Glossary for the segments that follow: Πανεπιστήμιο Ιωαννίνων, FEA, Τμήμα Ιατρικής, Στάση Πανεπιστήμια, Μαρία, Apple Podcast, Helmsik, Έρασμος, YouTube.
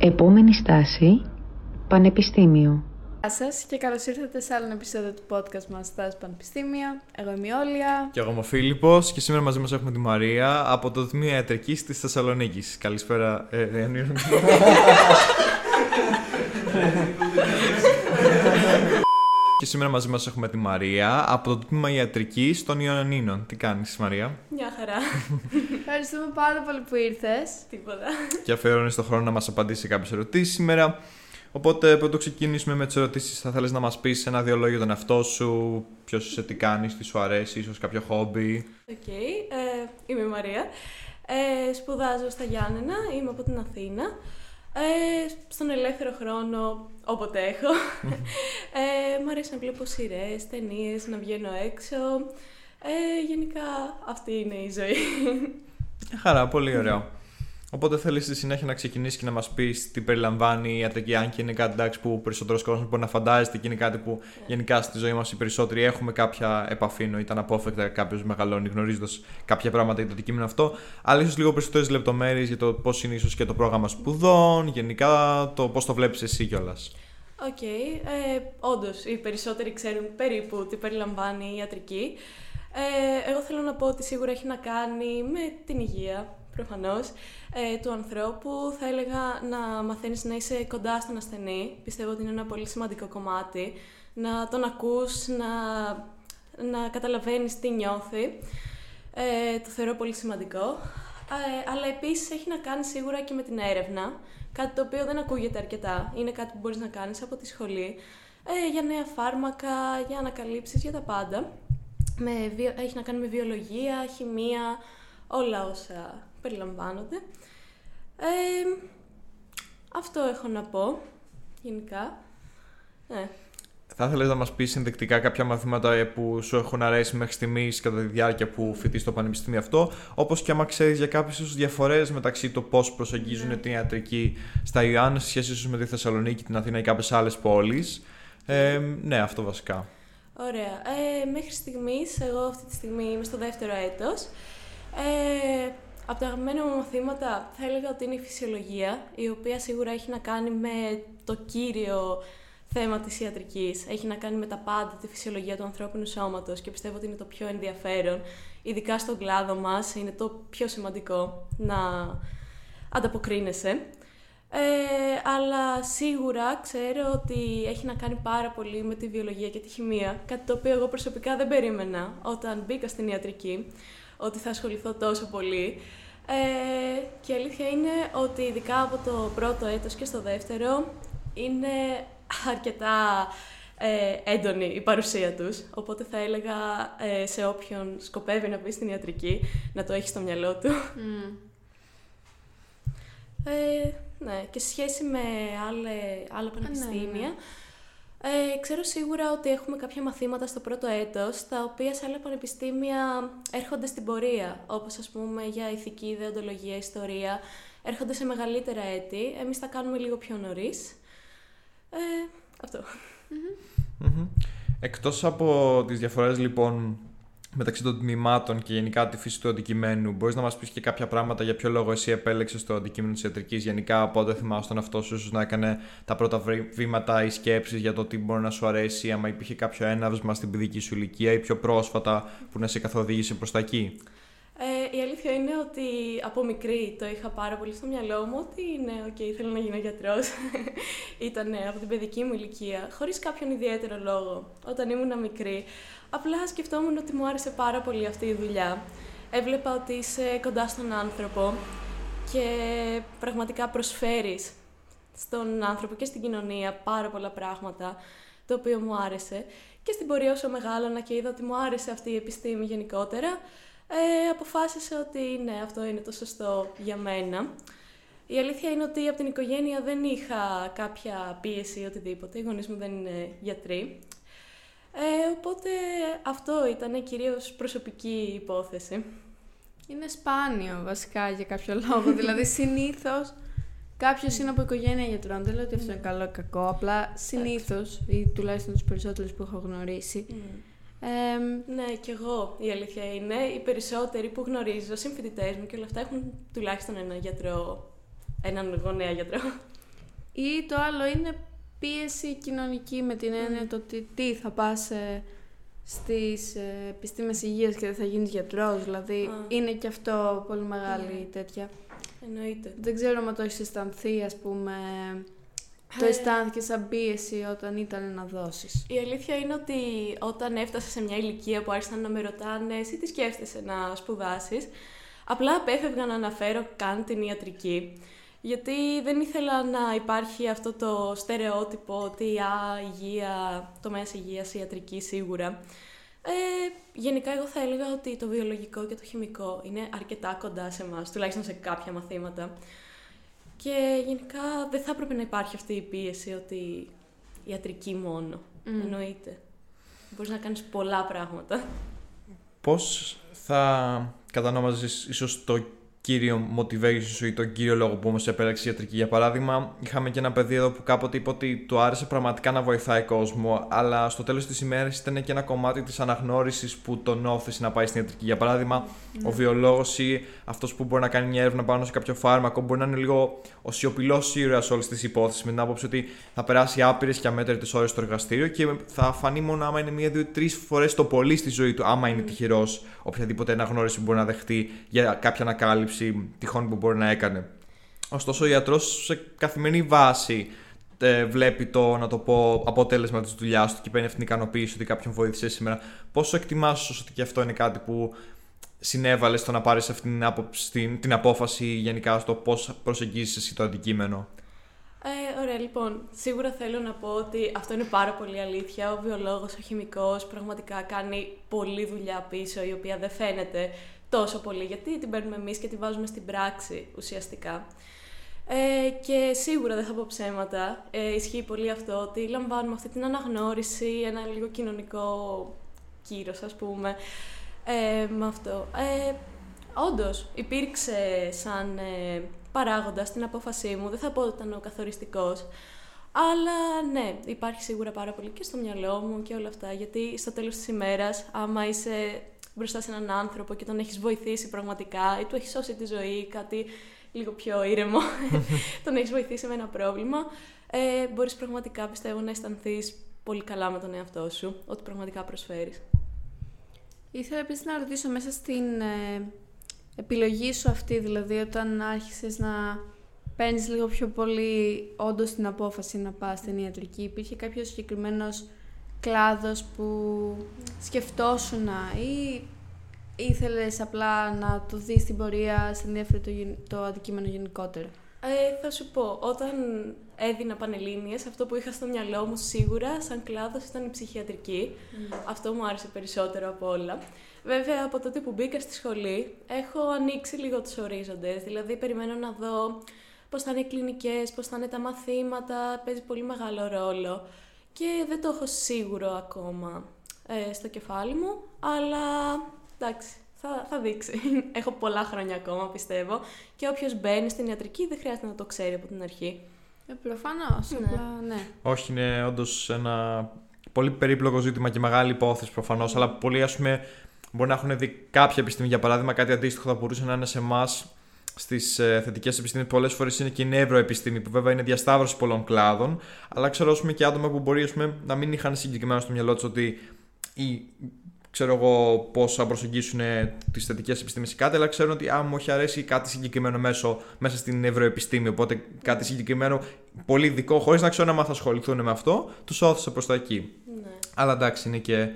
Επόμενη στάση, Πανεπιστήμιο. Γεια σας και καλώς ήρθατε σε άλλον επεισόδιο του podcast μας Στάση Πανεπιστήμια. Εγώ είμαι η Όλια. Και εγώ είμαι ο Φίλιππος και σήμερα μαζί μας έχουμε τη Μαρία από το Τμήμα Ιατρικής της Θεσσαλονίκης. Καλησπέρα, Ιωαννίνων. Και σήμερα μαζί μας έχουμε τη Μαρία από το Τμήμα Ιατρικής των Ιωαννίνων. Τι κάνεις, Μαρία? Μια χαρά. Ευχαριστούμε πάρα πολύ που ήρθες. Τίποτα. Και αφιερώνεις τον χρόνο να μας απαντήσεις σε κάποιες ερωτήσεις σήμερα. Οπότε, πριν το ξεκινήσουμε με τις ερωτήσεις, θα θέλεις να μας πεις ένα-δύο λόγια για τον εαυτό σου, ποιος είσαι, τι κάνεις, τι σου αρέσει, ίσως κάποιο χόμπι. Οκ, είμαι η Μαρία. Σπουδάζω στα Γιάννενα, είμαι από την Αθήνα. Στον ελεύθερο χρόνο, όποτε έχω, μου αρέσει να βλέπω σειρές, ταινίες, να βγαίνω έξω. Γενικά, αυτή είναι η ζωή. Χαρά, πολύ ωραίο. Οπότε θέλεις στη συνέχεια να ξεκινήσεις και να μας πεις τι περιλαμβάνει η ιατρική, αν και είναι κάτι εντάξει, που περισσότερος κόσμος μπορεί να φαντάζεται και είναι κάτι που γενικά στη ζωή μας οι περισσότεροι έχουμε κάποια επαφή. Ήταν απόφευκτα κάποιος μεγαλώνει γνωρίζοντας κάποια πράγματα για το αντικείμενο αυτό, αλλά ίσως λίγο περισσότερες λεπτομέρειες για το πώς είναι ίσως και το πρόγραμμα σπουδών, γενικά το πώς το βλέπεις εσύ κιόλας. Οκ, όντως οι περισσότεροι ξέρουν περίπου τι περιλαμβάνει η ιατρική. Εγώ θέλω να πω ότι σίγουρα έχει να κάνει με την υγεία. Προφανώς, του ανθρώπου, θα έλεγα να μαθαίνεις να είσαι κοντά στον ασθενή. Πιστεύω ότι είναι ένα πολύ σημαντικό κομμάτι. Να τον ακούς, να καταλαβαίνεις τι νιώθει. Το θεωρώ πολύ σημαντικό. Αλλά επίσης έχει να κάνει σίγουρα και με την έρευνα. Κάτι το οποίο δεν ακούγεται αρκετά. Είναι κάτι που μπορείς να κάνεις από τη σχολή. Για νέα φάρμακα, για ανακαλύψεις, για τα πάντα. Έχει να κάνει με βιολογία, χημεία, όλα όσα περιλαμβάνονται. Αυτό έχω να πω, γενικά. Θα ήθελες να μας πεις ενδεικτικά κάποια μαθήματα που σου έχουν αρέσει μέχρι στιγμής κατά τη διάρκεια που φοιτείς στο πανεπιστήμιο αυτό, όπως και άμα ξέρεις για κάποιες διαφορές μεταξύ το πώς προσεγγίζουν την ιατρική στα Ιωάννη σε σχέση με τη Θεσσαλονίκη, την Αθήνα ή κάποιες άλλες πόλεις. Ναι, αυτό βασικά. Ωραία. Μέχρι στιγμής, εγώ αυτή τη στιγμή είμαι στο δεύτερο έτος. Από τα αγαπημένα μου μαθήματα θα έλεγα ότι είναι η φυσιολογία, η οποία σίγουρα έχει να κάνει με το κύριο θέμα της ιατρικής. Έχει να κάνει με τα πάντα, τη φυσιολογία του ανθρώπινου σώματος και πιστεύω ότι είναι το πιο ενδιαφέρον, ειδικά στον κλάδο μας, είναι το πιο σημαντικό να ανταποκρίνεσαι. Αλλά σίγουρα ξέρω ότι έχει να κάνει πάρα πολύ με τη βιολογία και τη χημεία, κάτι το οποίο εγώ προσωπικά δεν περίμενα όταν μπήκα στην ιατρική, ότι θα ασχοληθώ τόσο πολύ. Και η αλήθεια είναι ότι ειδικά από το πρώτο έτος και στο δεύτερο είναι αρκετά έντονη η παρουσία τους, οπότε θα έλεγα σε όποιον σκοπεύει να μπει στην ιατρική να το έχει στο μυαλό του. Ναι, και σε σχέση με άλλα πανεπιστήμια, ξέρω σίγουρα ότι έχουμε κάποια μαθήματα στο πρώτο έτος, τα οποία σε άλλα πανεπιστήμια έρχονται στην πορεία, όπως ας πούμε για ηθική, ιδεοντολογία, ιστορία, έρχονται σε μεγαλύτερα έτη, εμείς τα κάνουμε λίγο πιο νωρίς. Αυτό. Εκτός από τις διαφορές λοιπόν μεταξύ των τμήματων και γενικά τη φύση του αντικειμένου, μπορείς να μας πεις και κάποια πράγματα για ποιο λόγο εσύ επέλεξες το αντικείμενο της ιατρικής? Γενικά, πότε θυμάσαι τον εαυτό σου, ίσως να έκανε τα πρώτα βήματα ή σκέψεις για το τι μπορεί να σου αρέσει, άμα υπήρχε κάποιο έναυσμα στην παιδική σου ηλικία ή πιο πρόσφατα που να σε καθοδήγησε προς τα εκεί. Η αλήθεια είναι ότι από μικρή το είχα πάρα πολύ στο μυαλό μου ότι θέλω να γίνω γιατρός. Ήταν από την παιδική μου ηλικία, χωρίς κάποιον ιδιαίτερο λόγο, όταν ήμουν μικρή. Απλά σκεφτόμουν ότι μου άρεσε πάρα πολύ αυτή η δουλειά. Έβλεπα ότι είσαι κοντά στον άνθρωπο και πραγματικά προσφέρεις στον άνθρωπο και στην κοινωνία πάρα πολλά πράγματα, το οποίο μου άρεσε. Και στην πορεία όσο μεγάλωνα και είδα ότι μου άρεσε αυτή η επιστήμη γενικότερα, αποφάσισα ότι ναι, αυτό είναι το σωστό για μένα. Η αλήθεια είναι ότι από την οικογένεια δεν είχα κάποια πίεση ή οτιδήποτε. Οι γονείς μου δεν είναι γιατροί. Οπότε αυτό ήταν κυρίως προσωπική υπόθεση. Είναι σπάνιο βασικά για κάποιο λόγο. Δηλαδή συνήθως κάποιος είναι από οικογένεια γιατρών. Δεν λέω ότι αυτό είναι καλό ή κακό. Απλά συνήθως, ή τουλάχιστον τους περισσότερους που έχω γνωρίσει. Ναι, κι εγώ η αλήθεια είναι. Οι περισσότεροι που γνωρίζω, συμφοιτητές μου και όλα αυτά, έχουν τουλάχιστον έναν γονέα γιατρό. Ή το άλλο είναι πίεση κοινωνική, με την έννοια το ότι τι θα πας στις επιστήμες υγείας και δεν θα γίνεις γιατρός, δηλαδή είναι και αυτό πολύ μεγάλη τέτοια. Εννοείται. Δεν ξέρω αν το έχεις αισθανθεί, ας πούμε, το αισθάνθηκε σαν πίεση όταν ήταν να δώσεις. Η αλήθεια είναι ότι όταν έφτασα σε μια ηλικία που άρχισαν να με ρωτάνε εσύ τι σκέφτεσαι να σπουδάσεις, απλά απέφευγα να αναφέρω καν την ιατρική. Γιατί δεν ήθελα να υπάρχει αυτό το στερεότυπο ότι υγεία, τομέας υγείας, ιατρική σίγουρα. Γενικά εγώ θα έλεγα ότι το βιολογικό και το χημικό είναι αρκετά κοντά σε εμάς, τουλάχιστον σε κάποια μαθήματα. Και γενικά δεν θα έπρεπε να υπάρχει αυτή η πίεση ότι ιατρική μόνο, εννοείται. Μπορείς να κάνεις πολλά πράγματα. Πώς θα κατανόμαζες ίσως το κύριο motivation σου ή τον κύριο λόγο που όμως επέλεξε η ιατρική? Για παράδειγμα, είχαμε και ένα παιδί εδώ που κάποτε είπε ότι του άρεσε πραγματικά να βοηθάει κόσμο, αλλά στο τέλος της ημέρας ήταν και ένα κομμάτι της αναγνώρισης που τον όθησε να πάει στην ιατρική. Για παράδειγμα, ο βιολόγος ή αυτός που μπορεί να κάνει μια έρευνα πάνω σε κάποιο φάρμακο μπορεί να είναι λίγο ο σιωπηλός ήρωας όλης της υπόθεσης, με την άποψη ότι θα περάσει άπειρες και αμέτρητες ώρες στο εργαστήριο και θα φανεί μόνο άμα είναι 1, 2, 3 φορές το πολύ στη ζωή του, άμα είναι τυχερός, οποιαδήποτε αναγνώριση μπορεί να δεχτεί για κάποια ανακάλυψη τυχόν που μπορεί να έκανε. Ωστόσο, ο ιατρός σε καθημερινή βάση βλέπει το, να το πω, αποτέλεσμα της δουλειάς του και παίρνει αυτήν την ικανοποίηση ότι κάποιον βοήθησε σήμερα. Πόσο εκτιμάσαι ότι και αυτό είναι κάτι που συνέβαλε στο να πάρεις αυτήν την, την απόφαση, γενικά στο πώς προσεγγίζεις εσύ το αντικείμενο? Ωραία, λοιπόν, σίγουρα θέλω να πω ότι αυτό είναι πάρα πολύ αλήθεια. Ο βιολόγος, ο χημικός πραγματικά κάνει πολλή δουλειά πίσω, η οποία δεν φαίνεται τόσο πολύ, γιατί την παίρνουμε εμείς και την βάζουμε στην πράξη ουσιαστικά. Και σίγουρα δεν θα πω ψέματα, ισχύει πολύ αυτό ότι λαμβάνουμε αυτή την αναγνώριση, ένα λίγο κοινωνικό κύρος, ας πούμε, με αυτό. Όντως, υπήρξε σαν παράγοντα στην απόφασή μου, δεν θα πω ότι ήταν ο καθοριστικός, αλλά ναι, υπάρχει σίγουρα πάρα πολύ και στο μυαλό μου και όλα αυτά, γιατί στο τέλος της ημέρας, άμα είσαι μπροστά σε έναν άνθρωπο και τον έχεις βοηθήσει πραγματικά ή του έχεις σώσει τη ζωή, κάτι λίγο πιο ήρεμο, τον έχεις βοηθήσει με ένα πρόβλημα, μπορείς πραγματικά, πιστεύω, να αισθανθείς πολύ καλά με τον εαυτό σου, ότι πραγματικά προσφέρεις. Ήθελα επίσης να ρωτήσω, μέσα στην επιλογή σου αυτή, δηλαδή όταν άρχισες να παίρνεις λίγο πιο πολύ όντως την απόφαση να πας στην ιατρική, υπήρχε κάποιος συγκεκριμένος κλάδος που σκεφτόσουν ή ήθελες απλά να το δεις στην πορεία, σε ενδιαφέρει το αντικείμενο γενικότερα? Θα σου πω, όταν έδινα πανελλήνιες, αυτό που είχα στο μυαλό μου σίγουρα σαν κλάδος ήταν η ψυχιατρική. Αυτό μου άρεσε περισσότερο από όλα. Βέβαια, από τότε που μπήκα στη σχολή, έχω ανοίξει λίγο τους ορίζοντες, δηλαδή περιμένω να δω πώς θα είναι οι κλινικές, πώς θα είναι τα μαθήματα, παίζει πολύ μεγάλο ρόλο. Και δεν το έχω σίγουρο ακόμα στο κεφάλι μου, αλλά εντάξει, θα δείξει. Έχω πολλά χρόνια ακόμα, πιστεύω, και όποιος μπαίνει στην ιατρική δεν χρειάζεται να το ξέρει από την αρχή. Προφανώς, ναι. Όχι, είναι όντως ένα πολύ περίπλοκο ζήτημα και μεγάλη υπόθεση προφανώς, αλλά πολλοί, ας πούμε, μπορεί να έχουν δει κάποια επιστήμη, για παράδειγμα, κάτι αντίστοιχο θα μπορούσε να είναι σε εμάς. Στις θετικές επιστήμες πολλές φορές είναι και η νευροεπιστήμη, που βέβαια είναι διασταύρωση πολλών κλάδων, αλλά ξέρω και άτομα που μπορεί να μην είχαν συγκεκριμένα στο μυαλό τους ότι ξέρω εγώ πώς θα προσεγγίσουν τις θετικές επιστήμες ή κάτι, αλλά ξέρουν ότι μου έχει αρέσει κάτι συγκεκριμένο μέσα στην νευροεπιστήμη. Οπότε κάτι συγκεκριμένο, πολύ ειδικό, χωρίς να ξέρουν αν θα ασχοληθούν με αυτό, τους όθησε προς τα εκεί. Ναι. Αλλά εντάξει, είναι και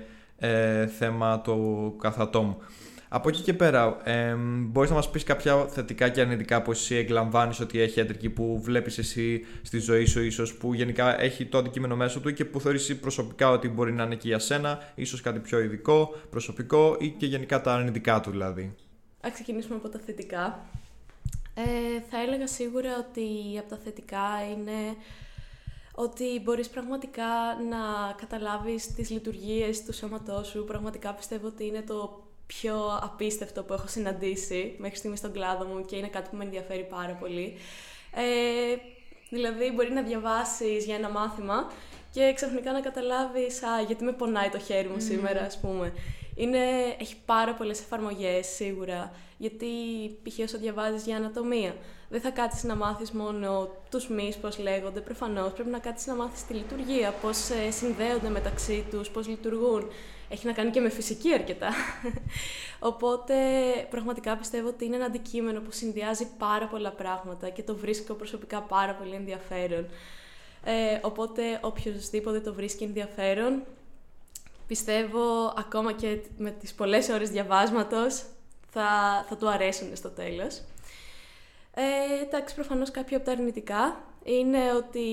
θέμα του καθατόμου. Από εκεί και πέρα, μπορείς να μας πεις κάποια θετικά και αρνητικά που εσύ εκλαμβάνεις ότι έχει ιατρική, που βλέπεις εσύ στη ζωή σου, ίσως που γενικά έχει το αντικείμενο μέσω του και που θεωρείς προσωπικά ότι μπορεί να είναι και για σένα, ίσως κάτι πιο ειδικό, προσωπικό, ή και γενικά τα αρνητικά του δηλαδή? Ας ξεκινήσουμε από τα θετικά. Θα έλεγα σίγουρα ότι από τα θετικά είναι ότι μπορείς πραγματικά να καταλάβεις τις λειτουργίες του σώματός σου. Πραγματικά πιστεύω ότι είναι το πιο απίστευτο που έχω συναντήσει μέχρι στιγμή στον κλάδο μου και είναι κάτι που με ενδιαφέρει πάρα πολύ. Δηλαδή μπορεί να διαβάσεις για ένα μάθημα και ξαφνικά να καταλάβεις γιατί με πονάει το χέρι μου σήμερα, ας πούμε. Έχει πάρα πολλές εφαρμογές σίγουρα, γιατί π.χ. όσο διαβάζεις για ανατομία, δεν θα κάτσεις να μάθεις μόνο τους μυς πώς λέγονται, προφανώς πρέπει να κάτσεις να μάθεις τη λειτουργία, πώς συνδέονται μεταξύ τους, πώς λειτουργούν. Έχει να κάνει και με φυσική αρκετά. Οπότε πραγματικά πιστεύω ότι είναι ένα αντικείμενο που συνδυάζει πάρα πολλά πράγματα και το βρίσκω προσωπικά πάρα πολύ ενδιαφέρον. Οπότε οποιοδήποτε το βρίσκει ενδιαφέρον, πιστεύω ακόμα και με τις πολλές ώρες διαβάσματος θα του αρέσουν στο τέλος. Εντάξει, προφανώς κάποια από τα αρνητικά είναι ότι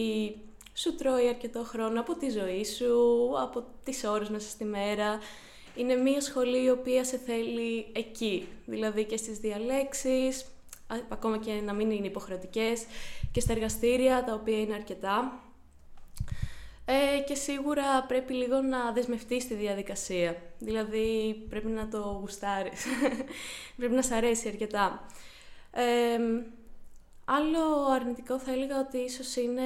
σου τρώει αρκετό χρόνο από τη ζωή σου, από τις ώρες μέσα στη μέρα. Είναι μία σχολή η οποία σε θέλει εκεί, δηλαδή και στις διαλέξεις, ακόμα και να μην είναι υποχρεωτικές, και στα εργαστήρια, τα οποία είναι αρκετά. Και σίγουρα πρέπει λίγο να δεσμευτείς τη διαδικασία, δηλαδή πρέπει να το γουστάρεις, πρέπει να σ' αρέσει αρκετά. Άλλο αρνητικό θα έλεγα ότι ίσως είναι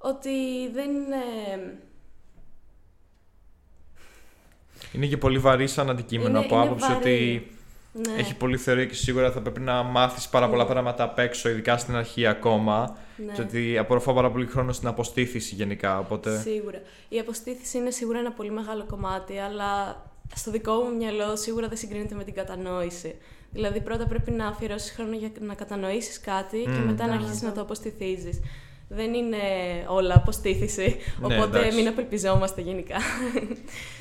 ότι δεν είναι... Είναι και πολύ βαρύ σαν αντικείμενο, από άποψη ότι ναι, έχει πολύ θεωρία και σίγουρα θα πρέπει να μάθεις πάρα πολλά πράγματα απ' έξω, ειδικά στην αρχή ακόμα, και ότι απορροφά πάρα πολύ χρόνο στην αποστήθηση γενικά, οπότε... Σίγουρα. Η αποστήθηση είναι σίγουρα ένα πολύ μεγάλο κομμάτι, αλλά στο δικό μου μυαλό σίγουρα δεν συγκρίνεται με την κατανόηση. Δηλαδή πρώτα πρέπει να αφιερώσεις χρόνο για να κατανοήσεις κάτι και μετά να αρχίσεις να το αποστηθίζεις. Δεν είναι όλα αποστήθηση, οπότε μην απελπιζόμαστε γενικά.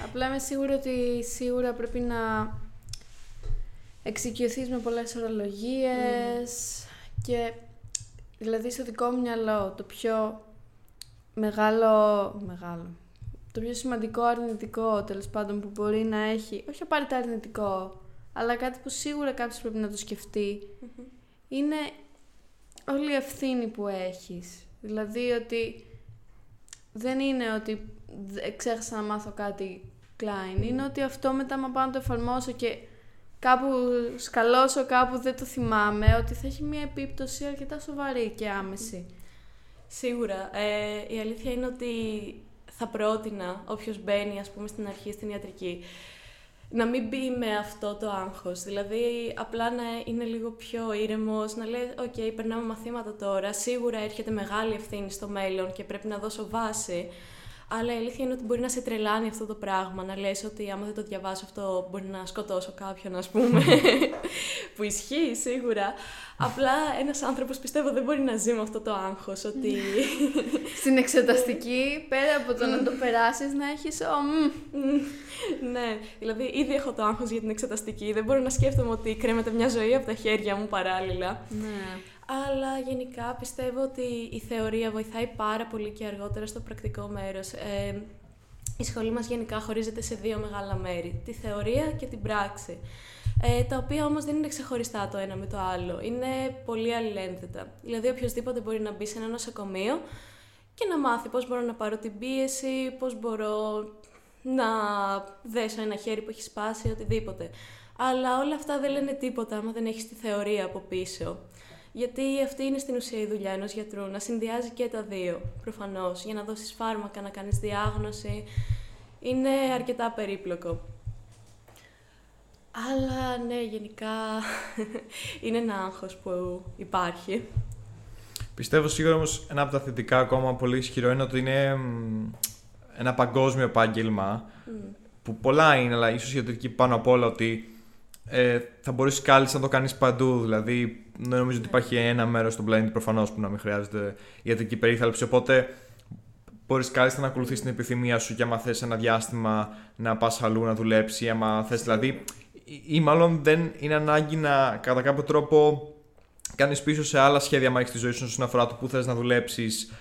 Απλά είμαι σίγουρη ότι σίγουρα πρέπει να εξοικειωθείς με πολλές ορολογίες και δηλαδή στο δικό μου μυαλό το πιο το πιο σημαντικό αρνητικό τέλος πάντων που μπορεί να έχει, όχι απαραίτητα αρνητικό, αλλά κάτι που σίγουρα κάποιος πρέπει να το σκεφτεί, είναι όλη η ευθύνη που έχεις. Δηλαδή ότι δεν είναι ότι ξέχασα να μάθω κάτι κλάιν, είναι ότι αυτό μετά μα πάω να το εφαρμόσω και κάπου σκαλώσω, κάπου δεν το θυμάμαι, ότι θα έχει μια επίπτωση αρκετά σοβαρή και άμεση. Σίγουρα. Η αλήθεια είναι ότι θα πρότεινα όποιος μπαίνει, ας πούμε, στην αρχή στην ιατρική, να μην μπει με αυτό το άγχος, δηλαδή απλά να είναι λίγο πιο ήρεμος, να λέει «ΟΚ, περνάμε μαθήματα τώρα, σίγουρα έρχεται μεγάλη ευθύνη στο μέλλον και πρέπει να δώσω βάση», αλλά η αλήθεια είναι ότι μπορεί να σε τρελάνει αυτό το πράγμα, να λες ότι άμα δεν το διαβάσω αυτό μπορεί να σκοτώσω κάποιον, ας πούμε, που ισχύει σίγουρα. Απλά ένας άνθρωπος πιστεύω δεν μπορεί να ζει με αυτό το άγχος, ότι... Στην εξεταστική, πέρα από το να το περάσεις, να έχεις ναι, δηλαδή ήδη έχω το άγχος για την εξεταστική, δεν μπορώ να σκέφτομαι ότι κρέμεται μια ζωή από τα χέρια μου παράλληλα. Ναι. Αλλά γενικά πιστεύω ότι η θεωρία βοηθάει πάρα πολύ και αργότερα στο πρακτικό μέρος. Η σχολή μας γενικά χωρίζεται σε δύο μεγάλα μέρη, τη θεωρία και την πράξη, τα οποία όμως δεν είναι ξεχωριστά το ένα με το άλλο, είναι πολύ αλληλένθετα. Δηλαδή οποιοςδήποτε μπορεί να μπει σε ένα νοσοκομείο και να μάθει πώς μπορώ να πάρω την πίεση, πώς μπορώ να δέσω ένα χέρι που έχει σπάσει, οτιδήποτε. Αλλά όλα αυτά δεν λένε τίποτα άμα δεν έχεις τη θεωρία από πίσω. Γιατί αυτή είναι στην ουσία η δουλειά ενός γιατρού, να συνδυάζει και τα δύο, προφανώς, για να δώσεις φάρμακα, να κάνεις διάγνωση. Είναι αρκετά περίπλοκο. Αλλά ναι, γενικά είναι ένα άγχος που υπάρχει. Πιστεύω σίγουρα όμως ένα από τα θετικά ακόμα πολύ ισχυρό είναι ότι είναι ένα παγκόσμιο επάγγελμα, που πολλά είναι, αλλά ίσως η ιατρική πάνω απ' όλα, ότι θα μπορείς κάλλιστα να το κάνεις παντού. Δηλαδή, νομίζω ότι υπάρχει ένα μέρος στον πλανήτη προφανώς που να μην χρειάζεται ιατρική περίθαλψη. Οπότε, μπορείς κάλλιστα να ακολουθείς την επιθυμία σου και άμα θες ένα διάστημα να πας αλλού να δουλέψεις, άμα θες. Δηλαδή, ή μάλλον δεν είναι ανάγκη να κατά κάποιο τρόπο κάνεις πίσω σε άλλα σχέδια, άμα έχεις τη ζωή σου όσον αφορά το που θες να δουλέψεις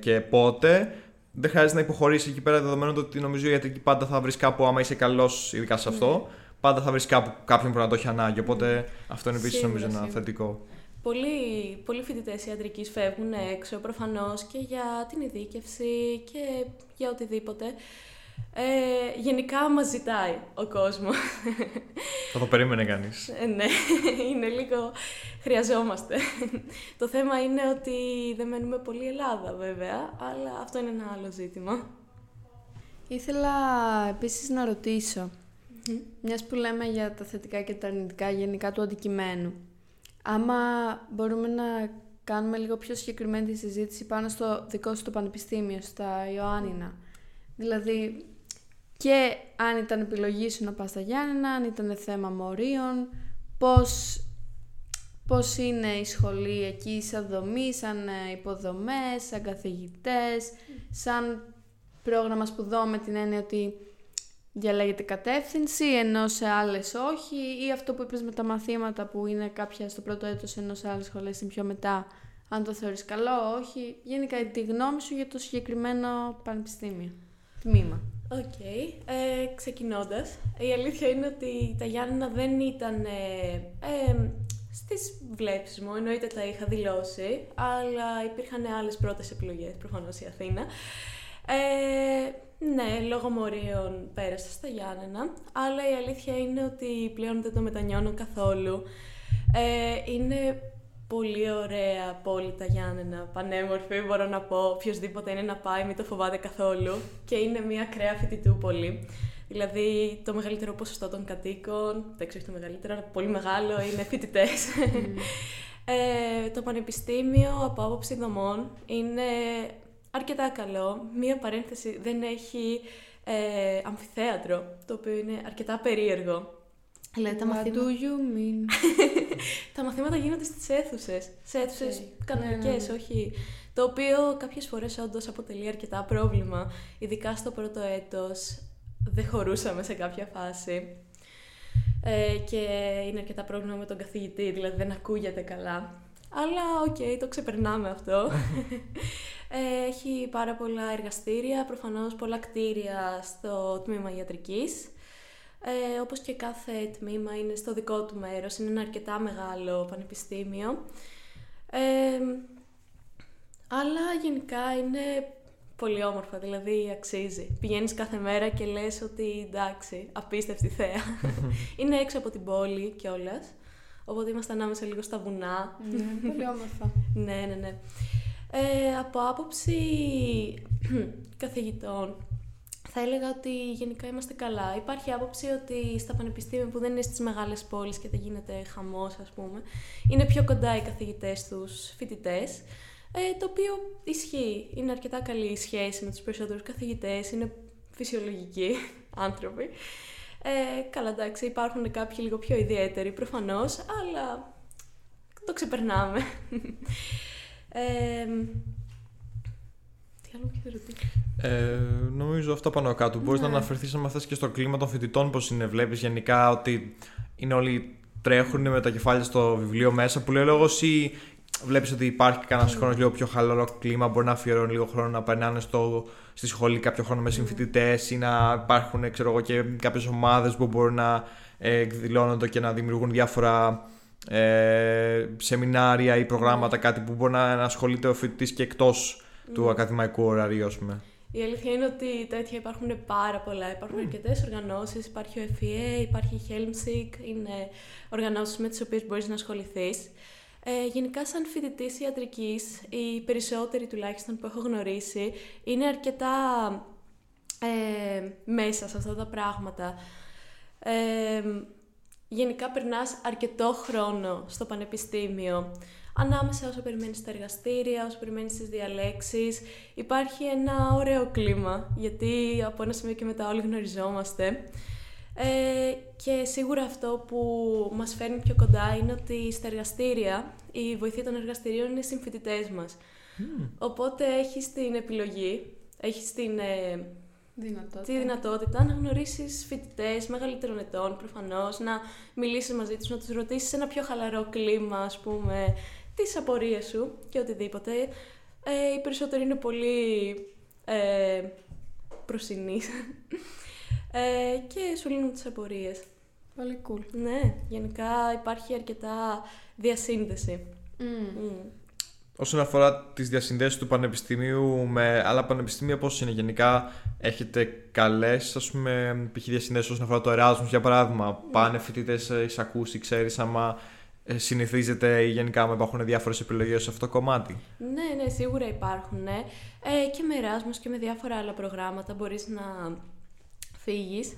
και πότε. Δεν χρειάζεται να υποχωρήσεις εκεί πέρα, δεδομένου ότι νομίζω η ιατρική πάντα θα βρεις κάπου, άμα είσαι καλός, ειδικά σε αυτό. Πάντα θα βρεις κάπου κάποιον που να το έχει ανάγκη, οπότε αυτό είναι επίσης νομίζω ένα θετικό. Πολλοί φοιτητές ιατρικής φεύγουν έξω προφανώς και για την ειδίκευση και για οτιδήποτε. Γενικά μας ζητάει ο κόσμος. Θα το περίμενε κανείς. Ναι, είναι λίγο... χρειαζόμαστε. Το θέμα είναι ότι δεν μένουμε πολύ Ελλάδα βέβαια, αλλά αυτό είναι ένα άλλο ζήτημα. Ήθελα επίσης να ρωτήσω, μιας που λέμε για τα θετικά και τα αρνητικά γενικά του αντικειμένου, άμα μπορούμε να κάνουμε λίγο πιο συγκεκριμένη τη συζήτηση πάνω στο δικό σου το πανεπιστήμιο, στα Ιωάννινα. Δηλαδή, και αν ήταν επιλογή σου να πας στα Γιάννινα, αν ήταν θέμα μορίων, πώς είναι η σχολή εκεί σαν δομή, σαν υποδομές, σαν καθηγητές, σαν πρόγραμμα σπουδών με την έννοια ότι διαλέγεται κατεύθυνση, ενώ σε άλλες όχι, ή αυτό που είπες με τα μαθήματα που είναι κάποια στο πρώτο έτος, ενώ σε άλλες σχολές είναι πιο μετά, αν το θεωρείς καλό, όχι. Γενικά, τη γνώμη σου για το συγκεκριμένο πανεπιστήμιο, τμήμα. Ξεκινώντας, η αλήθεια είναι ότι τα Γιάννινα δεν ήταν στις βλέψεις μου, εννοείται τα είχα δηλώσει, αλλά υπήρχαν άλλες πρώτες επιλογές, προφανώς η Αθήνα. Ναι, λόγω μορίων πέρασα στα Γιάννενα, αλλά η αλήθεια είναι ότι πλέον δεν το μετανιώνω καθόλου. Είναι πολύ ωραία πόλη τα Γιάννενα, πανέμορφη, μπορώ να πω, οποιοςδήποτε είναι να πάει, μην το φοβάται καθόλου, και είναι μια ακραία φοιτητούπολη. Δηλαδή, το μεγαλύτερο ποσοστό των κατοίκων, εντάξει, όχι το μεγαλύτερο, αλλά πολύ μεγάλο, είναι φοιτητές. Το πανεπιστήμιο, από άποψη δομών, είναι αρκετά καλό. Μία παρένθεση, δεν έχει αμφιθέατρο, το οποίο είναι αρκετά περίεργο. Λέει, τα μαθήματα γίνονται στις αίθουσες, σε αίθουσες κανονικές, όχι. Το οποίο κάποιες φορές όντως αποτελεί αρκετά πρόβλημα, ειδικά στο πρώτο έτος. Δεν χωρούσαμε σε κάποια φάση και είναι αρκετά πρόβλημα με τον καθηγητή, δηλαδή δεν ακούγεται καλά. Αλλά το ξεπερνάμε αυτό. Έχει πάρα πολλά εργαστήρια, προφανώς πολλά κτίρια στο τμήμα Ιατρικής. Όπως και κάθε τμήμα είναι στο δικό του μέρος, είναι ένα αρκετά μεγάλο πανεπιστήμιο. Αλλά γενικά είναι πολύ όμορφα, δηλαδή αξίζει. Πηγαίνεις κάθε μέρα και λες ότι εντάξει, απίστευτη θέα. Είναι έξω από την πόλη κιόλας, οπότε είμαστε ανάμεσα λίγο στα βουνά. Ναι, πολύ όμορφα. Ναι. Από άποψη καθηγητών, θα έλεγα ότι γενικά είμαστε καλά. Υπάρχει άποψη ότι στα πανεπιστήμια που δεν είναι στις μεγάλες πόλεις και δεν γίνεται χαμός, ας πούμε, είναι πιο κοντά οι καθηγητές στους φοιτητές. Το οποίο ισχύει. Είναι αρκετά καλή η σχέση με τους περισσότερους καθηγητές, είναι φυσιολογικοί άνθρωποι. Καλά, εντάξει, υπάρχουν κάποιοι λίγο πιο ιδιαίτεροι προφανώς, αλλά το ξεπερνάμε. Τι άλλο έχετε ρωτήσει? Νομίζω αυτά πάνω κάτω. Μπορείς να αναφερθείς, αν θες, και στο κλίμα των φοιτητών, πώς είναι, βλέπεις γενικά ότι είναι όλοι τρέχουν με τα κεφάλια στο βιβλίο μέσα, που λέει λόγος, ή βλέπεις ότι υπάρχει κανένα χρόνο λίγο πιο χαλαρό κλίμα, μπορεί να αφιερώνει λίγο χρόνο να περνάνε στη σχολή κάποιο χρόνο με συμφοιτητές, ή να υπάρχουν και κάποιες ομάδες που μπορούν να εκδηλώνονται και να δημιουργούν διάφορα σεμινάρια ή προγράμματα, κάτι που μπορεί να ασχολείται ο φοιτητής και εκτός του ακαδημαϊκού ωραρίου, ας πούμε. Η αλήθεια είναι ότι τέτοια υπάρχουν πάρα πολλά. Υπάρχουν αρκετές οργανώσεις, υπάρχει ο FEA, υπάρχει η Helmsik, είναι οργανώσεις με τις οποίες μπορείς να ασχοληθείς. Γενικά, σαν φοιτητής ιατρικής, οι περισσότεροι τουλάχιστον που έχω γνωρίσει είναι αρκετά μέσα σε αυτά τα πράγματα. Γενικά, περνάς αρκετό χρόνο στο πανεπιστήμιο. Ανάμεσα όσο περιμένεις στα εργαστήρια, όσο περιμένεις τις διαλέξεις, υπάρχει ένα ωραίο κλίμα, γιατί από ένα σημείο και μετά όλοι γνωριζόμαστε. Και σίγουρα αυτό που μας φέρνει πιο κοντά είναι ότι στα εργαστήρια, η βοήθεια των εργαστηρίων είναι συμφοιτητές μας. Οπότε έχεις την επιλογή, έχεις την τη δυνατότητα να γνωρίσεις φοιτητές μεγαλύτερων ετών προφανώς, να μιλήσεις μαζί τους, να τους ρωτήσεις σε ένα πιο χαλαρό κλίμα, ας πούμε, τις απορίες σου και οτιδήποτε. Οι περισσότεροι είναι πολύ προσινείς. Και σου λύνουν τις απορίες. Πολύ cool. Ναι, γενικά υπάρχει αρκετά διασύνδεση. Όσον αφορά τις διασυνδέσεις του πανεπιστημίου με άλλα πανεπιστήμια, πώς είναι γενικά, έχετε καλές, ας πούμε, π.χ. διασυνδέσεις όσον αφορά το Εράσμους, για παράδειγμα? Πάνε φοιτητές, έχεις ακούσει, ξέρεις, άμα συνηθίζεται ή γενικά υπάρχουν διάφορες επιλογές σε αυτό το κομμάτι? Ναι, σίγουρα υπάρχουν. Ναι. Και με Εράσμους και με διάφορα άλλα προγράμματα μπορείς να φύγεις,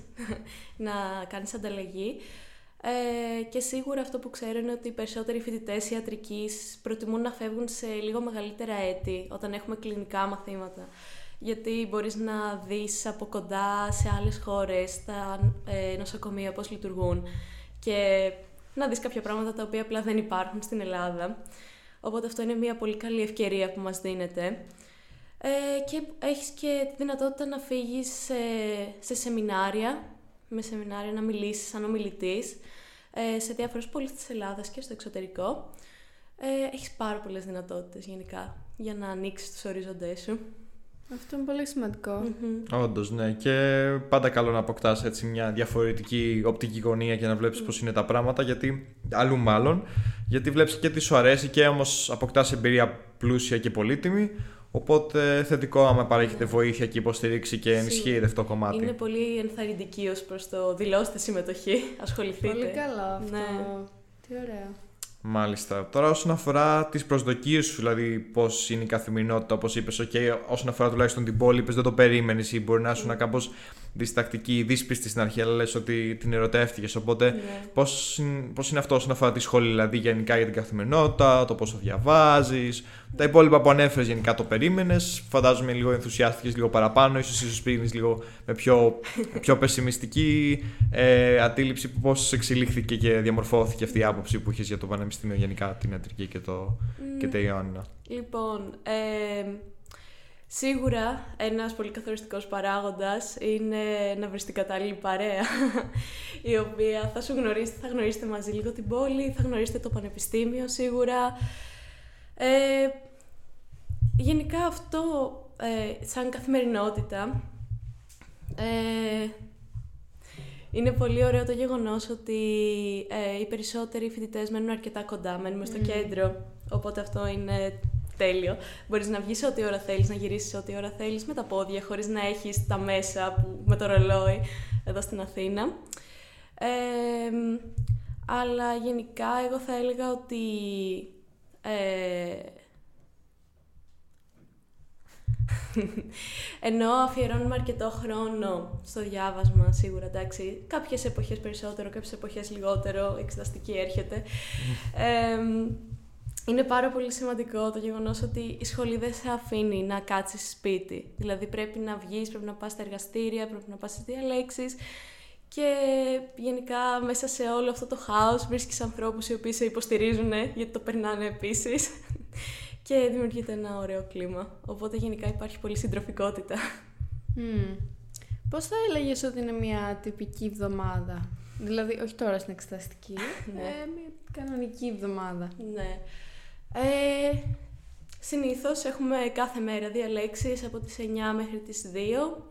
να κάνεις ανταλλαγή. Και σίγουρα αυτό που ξέρω είναι ότι οι περισσότεροι φοιτητές ιατρικής προτιμούν να φεύγουν σε λίγο μεγαλύτερα έτη, όταν έχουμε κλινικά μαθήματα. Γιατί μπορείς να δεις από κοντά σε άλλες χώρες τα νοσοκομεία πώς λειτουργούν και να δεις κάποια πράγματα τα οποία απλά δεν υπάρχουν στην Ελλάδα. Οπότε αυτό είναι μια πολύ καλή ευκαιρία που μας δίνεται. Και έχεις και τη δυνατότητα να φύγεις σε σεμινάρια, με σεμινάρια να μιλήσεις σαν ομιλητής σε διάφορες πόλεις της Ελλάδας και στο εξωτερικό. Έχεις πάρα πολλές δυνατότητες γενικά για να ανοίξεις τους οριζοντές σου. Αυτό είναι πολύ σημαντικό. Mm-hmm. Όντως, ναι. Και πάντα καλό να αποκτάς έτσι μια διαφορετική οπτική γωνία και να βλέπεις πώς είναι τα πράγματα, γιατί αλλού μάλλον, γιατί βλέπεις και τι σου αρέσει και όμως αποκτάς εμπειρία πλούσια και πολύτιμη, οπότε θετικό άμα παρέχετε βοήθεια και υποστηρίξη και ενισχύεται αυτό το κομμάτι. Είναι πολύ ενθαρρυντική ως προς το δηλώστε συμμετοχή, ασχοληθείτε. Πολύ καλό αυτό. Ναι. Τι ωραίο. Μάλιστα. Τώρα όσον αφορά τις προσδοκίες σου, δηλαδή πώς είναι η καθημερινότητα, όπως είπες, όσον αφορά τουλάχιστον την πόλη, είπες δεν το περίμενες ή μπορεί να ήσουν κάπως διστακτική ή δύσπιστη στην αρχή, αλλά λες ότι την ερωτεύτηκες. Οπότε πώς είναι αυτό όσον αφορά τη σχολή, δηλαδή γενικά για την καθημερινότητα, το πόσο διαβάζεις, τα υπόλοιπα που ανέφερες γενικά το περίμενες, φαντάζομαι λίγο ενθουσιάστηκες λίγο παραπάνω, ίσως πήγαινες λίγο με πιο πεσημιστική αντίληψη που πώς εξελίχθηκε και διαμορφώθηκε αυτή η άποψη που είχες για το Πανεπιστήμιο γενικά, την ιατρική και τη Ιωάννινα. Λοιπόν, σίγουρα ένας πολύ καθοριστικός παράγοντας είναι να βρεις την κατάλληλη παρέα η οποία θα σου γνωρίσει, θα γνωρίσετε μαζί λίγο την πόλη, θα γνωρίσετε το πανεπιστήμιο σίγουρα. Γενικά αυτό σαν καθημερινότητα είναι πολύ ωραίο το γεγονός ότι οι περισσότεροι φοιτητές μένουν αρκετά κοντά, μένουμε στο κέντρο, οπότε αυτό είναι τέλειο. Μπορείς να βγεις ό,τι ώρα θέλεις, να γυρίσεις ό,τι ώρα θέλεις με τα πόδια, χωρίς να έχεις τα μέσα που, με το ρολόι εδώ στην Αθήνα. Αλλά γενικά εγώ θα έλεγα ότι ενώ αφιερώνουμε αρκετό χρόνο στο διάβασμα, σίγουρα, εντάξει, κάποιες εποχές περισσότερο, κάποιες εποχές λιγότερο, εξεταστική έρχεται. Είναι πάρα πολύ σημαντικό το γεγονός ότι η σχολή δεν σε αφήνει να κάτσεις σπίτι. Δηλαδή πρέπει να βγεις, πρέπει να πας στα εργαστήρια, πρέπει να πας στις διαλέξεις και γενικά μέσα σε όλο αυτό το χάος βρίσκεις ανθρώπους οι οποίοι σε υποστηρίζουν γιατί το περνάνε επίσης και δημιουργείται ένα ωραίο κλίμα. Οπότε γενικά υπάρχει πολλή συντροφικότητα. Πώς θα έλεγες ότι είναι μια τυπική εβδομάδα? Δηλαδή, όχι τώρα στην εξεταστική, μια κανονική εβδομάδα. Ναι. Συνήθως έχουμε κάθε μέρα διαλέξεις από τις 9 μέχρι τις 2.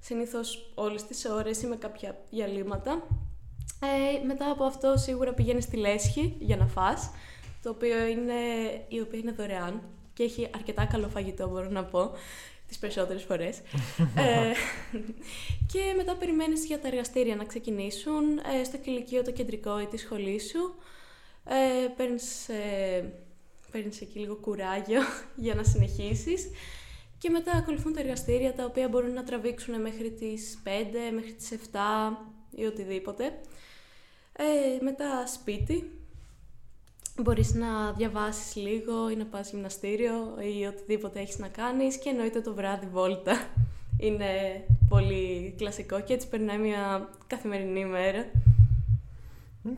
Συνήθως όλες τις ώρες ή με κάποια διαλύματα. Μετά από αυτό σίγουρα πηγαίνεις στη λέσχη για να φας, η οποία είναι δωρεάν και έχει αρκετά καλό φαγητό, μπορώ να πω, τις περισσότερες φορές. Και μετά περιμένεις για τα εργαστήρια να ξεκινήσουν στο κηλικείο το κεντρικό ή τη σχολή σου. Παίρνεις εκεί λίγο κουράγιο για να συνεχίσεις. Και μετά ακολουθούν τα εργαστήρια, τα οποία μπορούν να τραβήξουν μέχρι τις 5, μέχρι τις 7 ή οτιδήποτε. Μετά σπίτι. Μπορείς να διαβάσεις λίγο ή να πας γυμναστήριο ή οτιδήποτε έχεις να κάνεις και εννοείται το βράδυ βόλτα. Είναι πολύ κλασικό και έτσι περνάει μια καθημερινή ημέρα.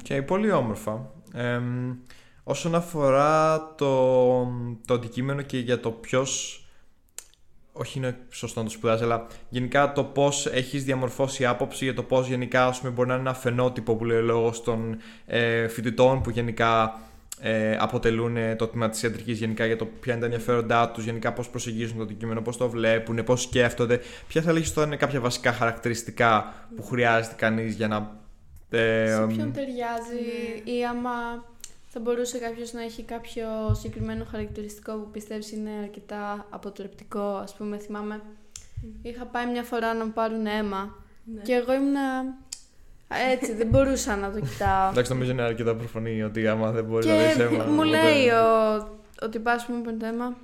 Okay, πολύ όμορφα. Όσον αφορά το αντικείμενο και για το ποιος, όχι είναι σωστό να το σπουδάζει, αλλά γενικά το πώς έχεις διαμορφώσει άποψη για το πώς γενικά μπορεί να είναι ένα φαινότυπο που λέει ο λόγος των φοιτητών που γενικά αποτελούν το τμήμα της ιατρικής γενικά για το ποια είναι τα ενδιαφέροντά τους, γενικά πώς προσεγγίζουν το αντικείμενο, πώς το βλέπουν, πώς σκέφτονται. Ποια θα λέγεις τώρα είναι κάποια βασικά χαρακτηριστικά που χρειάζεται κανείς για να. Σε ποιον ταιριάζει ή άμα θα μπορούσε κάποιος να έχει κάποιο συγκεκριμένο χαρακτηριστικό που πιστεύεις είναι αρκετά αποτρεπτικό. Ας πούμε, θυμάμαι, είχα πάει μια φορά να πάρουν αίμα και εγώ ήμουνα Έτσι, δεν μπορούσα να το κοιτάω. Εντάξει, νομίζω είναι αρκετά προφανή ότι άμα δεν μπορεί να δει αίμα. Μου λέει ότι πα, μου είπε το αίμα.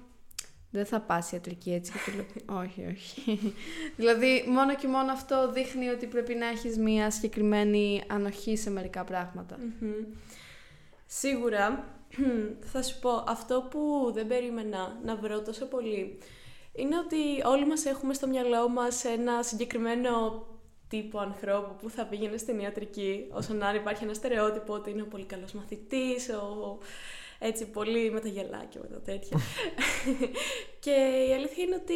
Δεν θα πας ιατρική έτσι και του λέω όχι, όχι. Δηλαδή μόνο και μόνο αυτό δείχνει ότι πρέπει να έχεις μια συγκεκριμένη ανοχή σε μερικά πράγματα. Mm-hmm. Σίγουρα θα σου πω, αυτό που δεν περίμενα να βρω τόσο πολύ είναι ότι όλοι μας έχουμε στο μυαλό μας ένα συγκεκριμένο τύπο ανθρώπου που θα πήγαινε στην ιατρική, όσον αν υπάρχει ένα στερεότυπο ότι είναι ο πολύ καλός μαθητής, έτσι πολύ με τα γελάκια, με τα τέτοια. Και η αλήθεια είναι ότι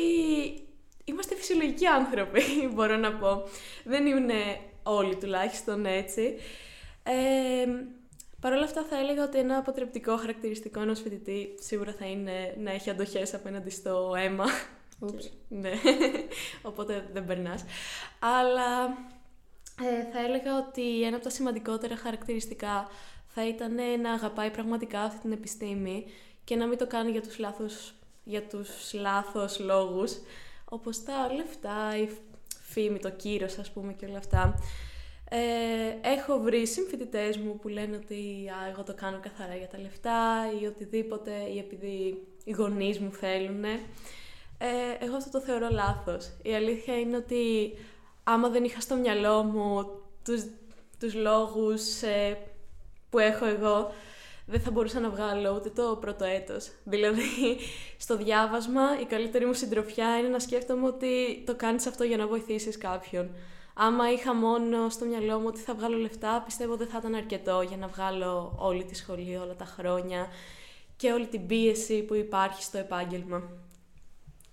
είμαστε φυσιολογικοί άνθρωποι, μπορώ να πω. Δεν είναι όλοι τουλάχιστον έτσι. Παρ' όλα αυτά θα έλεγα ότι ένα αποτρεπτικό χαρακτηριστικό ενός φοιτητή σίγουρα θα είναι να έχει αντοχές απέναντι στο αίμα. Και, ναι, οπότε δεν περνάς. Αλλά θα έλεγα ότι ένα από τα σημαντικότερα χαρακτηριστικά θα ήταν να αγαπάει πραγματικά αυτή την επιστήμη και να μην το κάνει για τους λάθος λόγους, όπως τα λεφτά, η φήμη, το κύρος ας πούμε και όλα αυτά. Έχω βρει συμφοιτητές μου που λένε ότι εγώ το κάνω καθαρά για τα λεφτά ή οτιδήποτε ή επειδή οι γονείς μου θέλουν. Εγώ αυτό το θεωρώ λάθος. Η αλήθεια είναι ότι άμα δεν είχα στο μυαλό μου τους λόγους που έχω εγώ, δεν θα μπορούσα να βγάλω ούτε το πρώτο έτος. Δηλαδή, στο διάβασμα η καλύτερη μου συντροφιά είναι να σκέφτομαι ότι το κάνεις αυτό για να βοηθήσεις κάποιον. Άμα είχα μόνο στο μυαλό μου ότι θα βγάλω λεφτά, πιστεύω δεν θα ήταν αρκετό για να βγάλω όλη τη σχολή, όλα τα χρόνια και όλη την πίεση που υπάρχει στο επάγγελμα.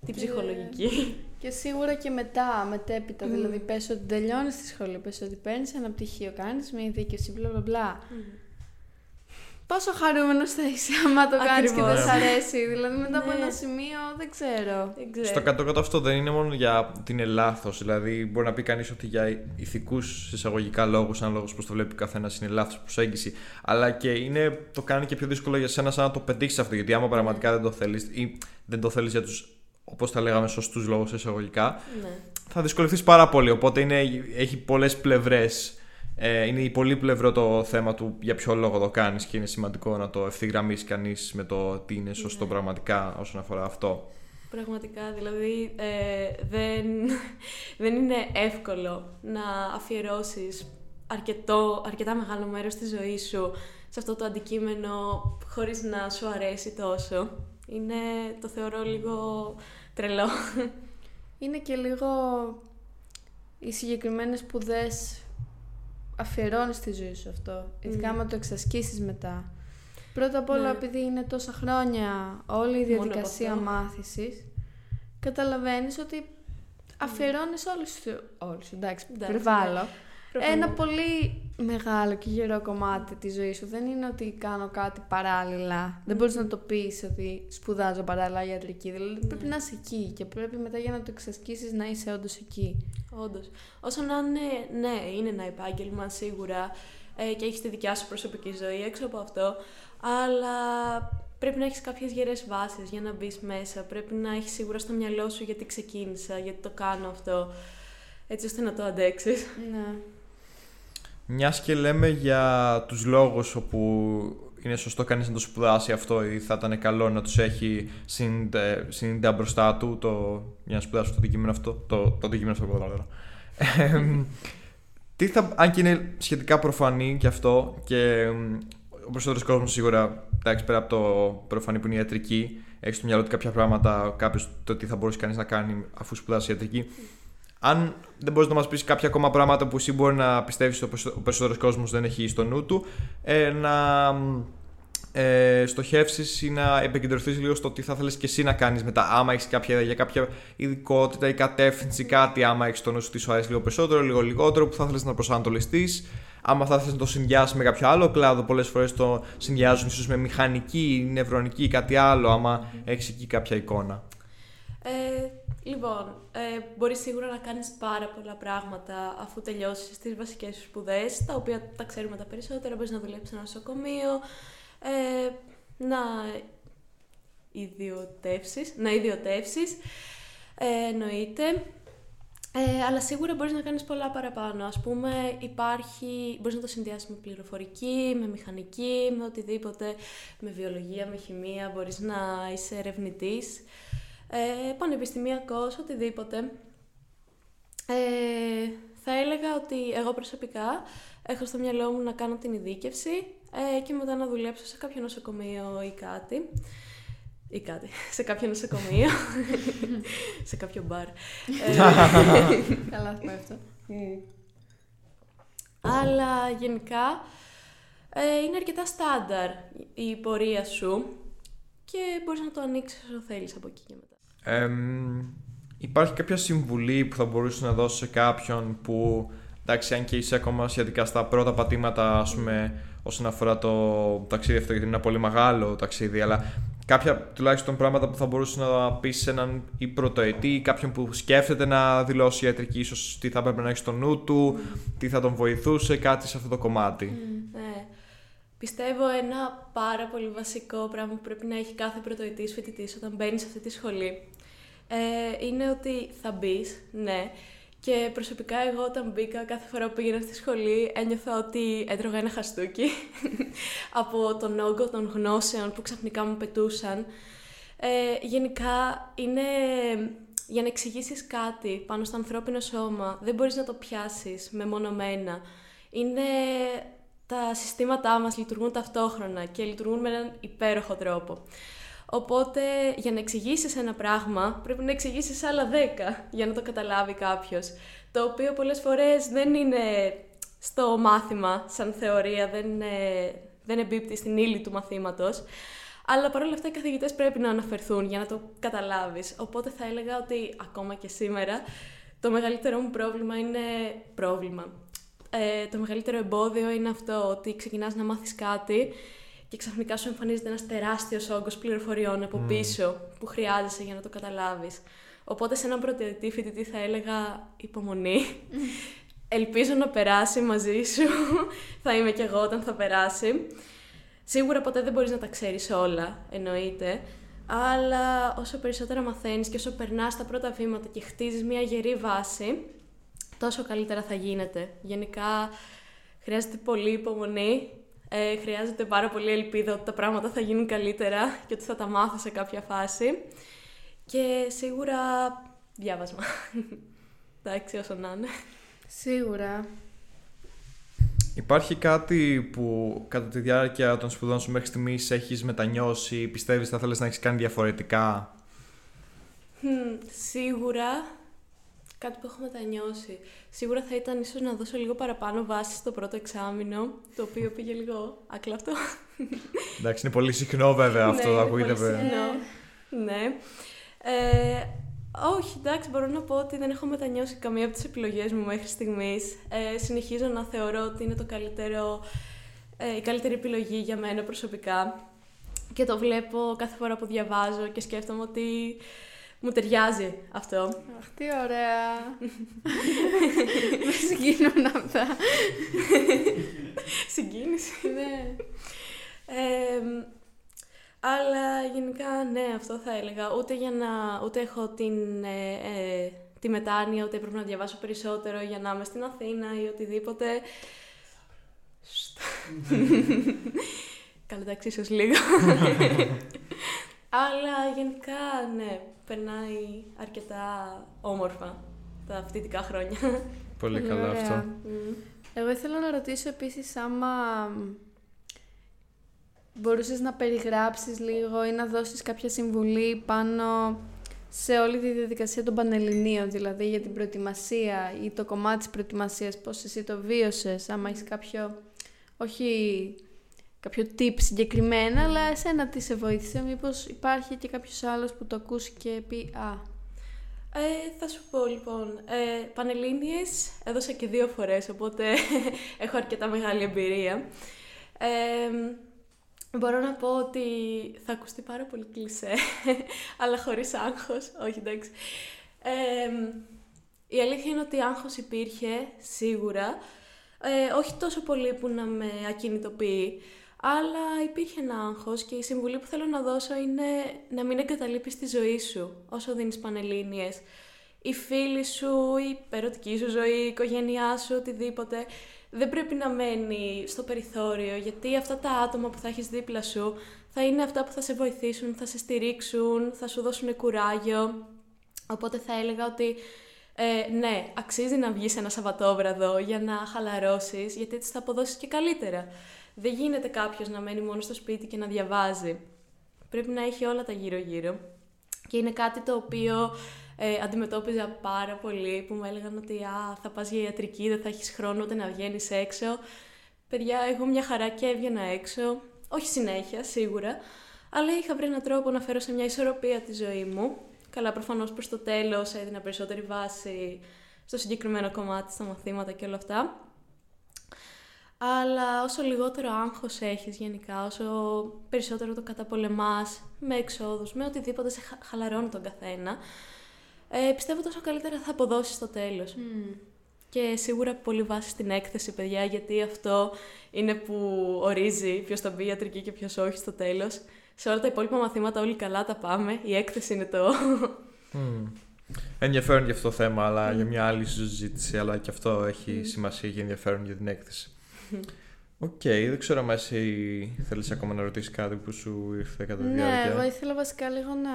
Την ψυχολογική. Και σίγουρα και μετέπειτα, δηλαδή πες ότι τελειώνεις τη σχολή, πες ότι παίρνεις ένα πτυχίο, κάνεις μια ειδίκευση, μπλα. Πόσο χαρούμενος θα είσαι άμα το κάνεις και δεν σ' αρέσει, δηλαδή μετά από ένα σημείο δεν ξέρω. Στο κάτω-κάτω αυτό δεν είναι μόνο για την λάθος, δηλαδή μπορεί να πει κανείς ότι για ηθικούς εισαγωγικά λόγους, αν λόγος πως το βλέπει καθένας είναι λάθος προσέγγιση, αλλά και είναι, το κάνει και πιο δύσκολο για σένα σαν να το πετύχεις αυτό, γιατί άμα πραγματικά δεν το θέλεις ή δεν το θέλεις για τους, όπως τα λέγαμε, σωστούς λόγους εισαγωγικά, θα δυσκολευτείς πάρα πολύ. Οπότε έχει πολλές πλευρές. Είναι πολύπλευρο το θέμα του για ποιο λόγο το κάνεις και είναι σημαντικό να το ευθυγραμμίσει κανείς με το τι είναι σωστό πραγματικά όσον αφορά αυτό. Πραγματικά, δηλαδή δεν είναι εύκολο να αφιερώσεις αρκετά μεγάλο μέρος της ζωής σου σε αυτό το αντικείμενο χωρίς να σου αρέσει τόσο. Είναι, το θεωρώ λίγο τρελό. Είναι και λίγο οι συγκεκριμένες σπουδές αφιερώνεις τη ζωή σου αυτό, ειδικά άμα το εξασκήσεις μετά. Πρώτα απ' όλα, επειδή είναι τόσα χρόνια όλη η διαδικασία μάθησης, καταλαβαίνεις ότι αφιερώνεις όλους, εντάξει, υπερβάλλω. Ένα πολύ μεγάλο και γερό κομμάτι της ζωής σου. Δεν είναι ότι κάνω κάτι παράλληλα. Δεν μπορείς να το πεις ότι σπουδάζω παράλληλα ιατρική. Δηλαδή πρέπει να είσαι εκεί και πρέπει μετά για να το εξασκήσεις να είσαι όντως εκεί. Όντως. Όσο να είναι, ναι, είναι ένα επάγγελμα σίγουρα και έχεις τη δικιά σου προσωπική ζωή έξω από αυτό. Αλλά πρέπει να έχεις κάποιες γερές βάσεις για να μπεις μέσα. Πρέπει να έχεις σίγουρα στο μυαλό σου γιατί ξεκίνησα, γιατί το κάνω αυτό. Έτσι ώστε να το αντέξεις. Ναι. Μιας και λέμε για τους λόγους όπου είναι σωστό κανείς να το σπουδάσει αυτό ή θα ήταν καλό να τους έχει συνήθως μπροστά του για να σπουδάσει το αντικείμενο αυτό. Το αντικείμενο αυτό που θα αν και είναι σχετικά προφανή και αυτό και ο περισσότερος κόσμος σίγουρα, εντάξει, πέρα από το προφανή που είναι η ιατρική, έχει στο μυαλό του κάποια πράγματα, κάποιος το τι θα μπορούσε κανείς να κάνει αφού σπουδάσει ιατρική. Αν δεν μπορείς να μας πεις κάποια ακόμα πράγματα που εσύ μπορεί να πιστεύεις ότι ο περισσότερος κόσμος δεν έχει στο νου του, να στοχεύσεις ή να επικεντρωθείς λίγο στο τι θα θέλεις και εσύ να κάνεις μετά. Άμα έχεις κάποια ειδικότητα ή κατεύθυνση, κάτι, άμα έχεις στο νου σου τι σου αρέσει λίγο περισσότερο, λίγο λιγότερο, που θα θέλεις να προσανατολιστείς. Άμα θα θέλεις να το συνδυάσεις με κάποιο άλλο κλάδο, πολλές φορές το συνδυάζουν ίσως με μηχανική, νευρονική ή κάτι άλλο, άμα έχεις εκεί κάποια εικόνα. Λοιπόν, μπορείς σίγουρα να κάνεις πάρα πολλά πράγματα αφού τελειώσεις τις βασικές σου σπουδές, τα οποία τα ξέρουμε τα περισσότερα. Μπορείς να δουλέψεις σε ένα νοσοκομείο, να ιδιωτεύσεις, εννοείται. Αλλά σίγουρα μπορείς να κάνεις πολλά παραπάνω. Ας πούμε, μπορείς να το συνδυάσεις με πληροφορική, με μηχανική, με οτιδήποτε, με βιολογία, με χημεία, μπορείς να είσαι ερευνητής, πανεπιστημιακός, οτιδήποτε. Θα έλεγα ότι εγώ προσωπικά έχω στο μυαλό μου να κάνω την ειδίκευση και μετά να δουλέψω σε κάποιο νοσοκομείο ή κάτι, σε κάποιο νοσοκομείο, σε κάποιο μπαρ. Καλά, θα πάει αυτό. Αλλά γενικά είναι αρκετά στάνταρ η πορεία σου και μπορείς να το ανοίξεις όσο θέλεις από εκεί και μετά. Υπάρχει κάποια συμβουλή που θα μπορούσε να δώσει σε κάποιον που, εντάξει, αν και είσαι ακόμα σχετικά στα πρώτα πατήματα, ας πούμε, όσον αφορά το ταξίδι αυτό, γιατί είναι ένα πολύ μεγάλο ταξίδι, αλλά κάποια τουλάχιστον πράγματα που θα μπορούσε να πει σε έναν ή πρωτοετή ή κάποιον που σκέφτεται να δηλώσει ιατρική, ίσως τι θα έπρεπε να έχει στο νου του, τι θα τον βοηθούσε, κάτι σε αυτό το κομμάτι. Ναι. Πιστεύω ένα πάρα πολύ βασικό πράγμα που πρέπει να έχει κάθε πρωτοετής φοιτητής όταν μπαίνει σε αυτή τη σχολή είναι ότι θα μπεις, ναι. Και προσωπικά εγώ όταν μπήκα, κάθε φορά που πήγαινα στη σχολή, ένιωθα ότι έτρωγα ένα χαστούκι από τον όγκο των γνώσεων που ξαφνικά μου πετούσαν. Γενικά, είναι για να εξηγήσεις κάτι πάνω στο ανθρώπινο σώμα, δεν μπορείς να το πιάσεις μεμονωμένα. Τα συστήματά μας λειτουργούν ταυτόχρονα και λειτουργούν με έναν υπέροχο τρόπο. Οπότε, για να εξηγήσεις ένα πράγμα, πρέπει να εξηγήσεις άλλα 10 για να το καταλάβει κάποιος. Το οποίο πολλές φορές δεν είναι στο μάθημα, σαν θεωρία, δεν εμπίπτει στην ύλη του μαθήματος. Αλλά παρόλα αυτά οι καθηγητές πρέπει να αναφερθούν για να το καταλάβεις. Οπότε θα έλεγα ότι ακόμα και σήμερα το μεγαλύτερό μου πρόβλημα είναι πρόβλημα. Το μεγαλύτερο εμπόδιο είναι αυτό, ότι ξεκινάς να μάθεις κάτι και ξαφνικά σου εμφανίζεται ένας τεράστιος όγκος πληροφοριών από πίσω που χρειάζεσαι για να το καταλάβεις. Οπότε σε έναν πρωτοετή φοιτητή θα έλεγα υπομονή. Ελπίζω να περάσει μαζί σου. Θα είμαι κι εγώ όταν θα περάσει. Σίγουρα ποτέ δεν μπορείς να τα ξέρεις όλα, εννοείται. Αλλά όσο περισσότερα μαθαίνεις και όσο περνάς τα πρώτα βήματα και χτίζεις μια γερή βάση, τόσο καλύτερα θα γίνεται. Γενικά χρειάζεται πολύ υπομονή. Χρειάζεται πάρα πολύ ελπίδα ότι τα πράγματα θα γίνουν καλύτερα και ότι θα τα μάθω σε κάποια φάση. Και σίγουρα διάβασμα. Εντάξει, όσο να είναι. Σίγουρα. Υπάρχει κάτι που κατά τη διάρκεια των σπουδών σου μέχρι στιγμής έχεις μετανιώσει ή πιστεύεις θα θέλεις να έχεις κάνει διαφορετικά? Σίγουρα. Κάτι που έχω μετανιώσει. Σίγουρα θα ήταν ίσως να δώσω λίγο παραπάνω βάση στο πρώτο εξάμηνο, το οποίο πήγε λίγο άκλαπτο. Εντάξει, είναι πολύ συχνό βέβαια αυτό, ναι, ακούγεται βέβαια. Ναι. Όχι, εντάξει, μπορώ να πω ότι δεν έχω μετανιώσει καμία από τις επιλογές μου μέχρι στιγμής. Συνεχίζω να θεωρώ ότι είναι το καλύτερο, η καλύτερη επιλογή για μένα προσωπικά. Και το βλέπω κάθε φορά που διαβάζω και σκέφτομαι ότι μου ταιριάζει αυτό. Αχ, τι ωραία. Με συγκίνουν αυτά. Συγκίνηση. Ναι. Αλλά γενικά, ναι, αυτό θα έλεγα. Ούτε έχω τη μετάνοια, ούτε πρέπει να διαβάσω περισσότερο για να είμαι στην Αθήνα ή οτιδήποτε. Καλοτάξει, ίσως λίγο. Αλλά γενικά, ναι, περνάει αρκετά όμορφα τα φοιτητικά χρόνια. Πολύ καλά αυτό. Εγώ ήθελα να ρωτήσω επίσης άμα μπορούσες να περιγράψεις λίγο ή να δώσεις κάποια συμβουλή πάνω σε όλη τη διαδικασία των Πανελληνίων, δηλαδή για την προετοιμασία ή το κομμάτι της προετοιμασίας, πώς εσύ το βίωσες, άμα έχεις κάποιο tip συγκεκριμένα, αλλά εσένα τι σε βοήθησε, μήπως υπάρχει και κάποιος άλλος που το ακούσει και πει «Α». Θα σου πω λοιπόν, Πανελλήνιες έδωσα και 2 φορές, οπότε έχω αρκετά μεγάλη εμπειρία. Μπορώ να πω ότι θα ακουστεί πάρα πολύ κλισέ, αλλά χωρίς άγχος, όχι εντάξει. Η αλήθεια είναι ότι άγχος υπήρχε σίγουρα, όχι τόσο πολύ που να με ακινητοποιεί, αλλά υπήρχε ένα άγχος και η συμβουλή που θέλω να δώσω είναι να μην εγκαταλείπεις τη ζωή σου όσο δίνεις πανελλήνιες. οι φίλοι σου, η ερωτική σου ζωή, η οικογένειά σου, οτιδήποτε. Δεν πρέπει να μένει στο περιθώριο, γιατί αυτά τα άτομα που θα έχεις δίπλα σου θα είναι αυτά που θα σε βοηθήσουν, θα σε στηρίξουν, θα σου δώσουν κουράγιο. Οπότε θα έλεγα ότι ναι, αξίζει να βγεις ένα Σαββατόβραδο για να χαλαρώσεις, γιατί έτσι θα αποδώσεις και καλύτερα. Δεν γίνεται κάποιος να μένει μόνο στο σπίτι και να διαβάζει. Πρέπει να έχει όλα τα γύρω-γύρω. Και είναι κάτι το οποίο αντιμετώπιζα πάρα πολύ, που μου έλεγαν ότι θα πας για ιατρική, δεν θα έχεις χρόνο ούτε να βγαίνεις έξω. Παιδιά, εγώ μια χαρά και έβγαινα έξω, όχι συνέχεια σίγουρα, αλλά είχα βρει έναν τρόπο να φέρω σε μια ισορροπία τη ζωή μου. Καλά, προφανώς προς το τέλος έδινα περισσότερη βάση στο συγκεκριμένο κομμάτι, στα μαθήματα και όλα αυτά. Αλλά όσο λιγότερο άγχος έχεις γενικά, όσο περισσότερο το καταπολεμάς με εξόδους, με οτιδήποτε σε χαλαρώνει τον καθένα, πιστεύω τόσο καλύτερα θα αποδώσεις στο τέλος. Και σίγουρα πολύ βάση στην έκθεση, παιδιά, γιατί αυτό είναι που ορίζει ποιος θα μπει ιατρική και ποιος όχι στο τέλος. Σε όλα τα υπόλοιπα μαθήματα όλοι καλά τα πάμε, η έκθεση είναι το... Ενδιαφέρον για αυτό το θέμα, αλλά για μια άλλη συζήτηση, αλλά και αυτό έχει σημασία και ενδιαφέρον για την έκθεση. Οκ, δεν ξέρω αν εσύ θέλεις ακόμα να ρωτήσεις κάτι που σου ήρθε κατά τη διάρκεια. Ναι, εγώ ήθελα βασικά λίγο να...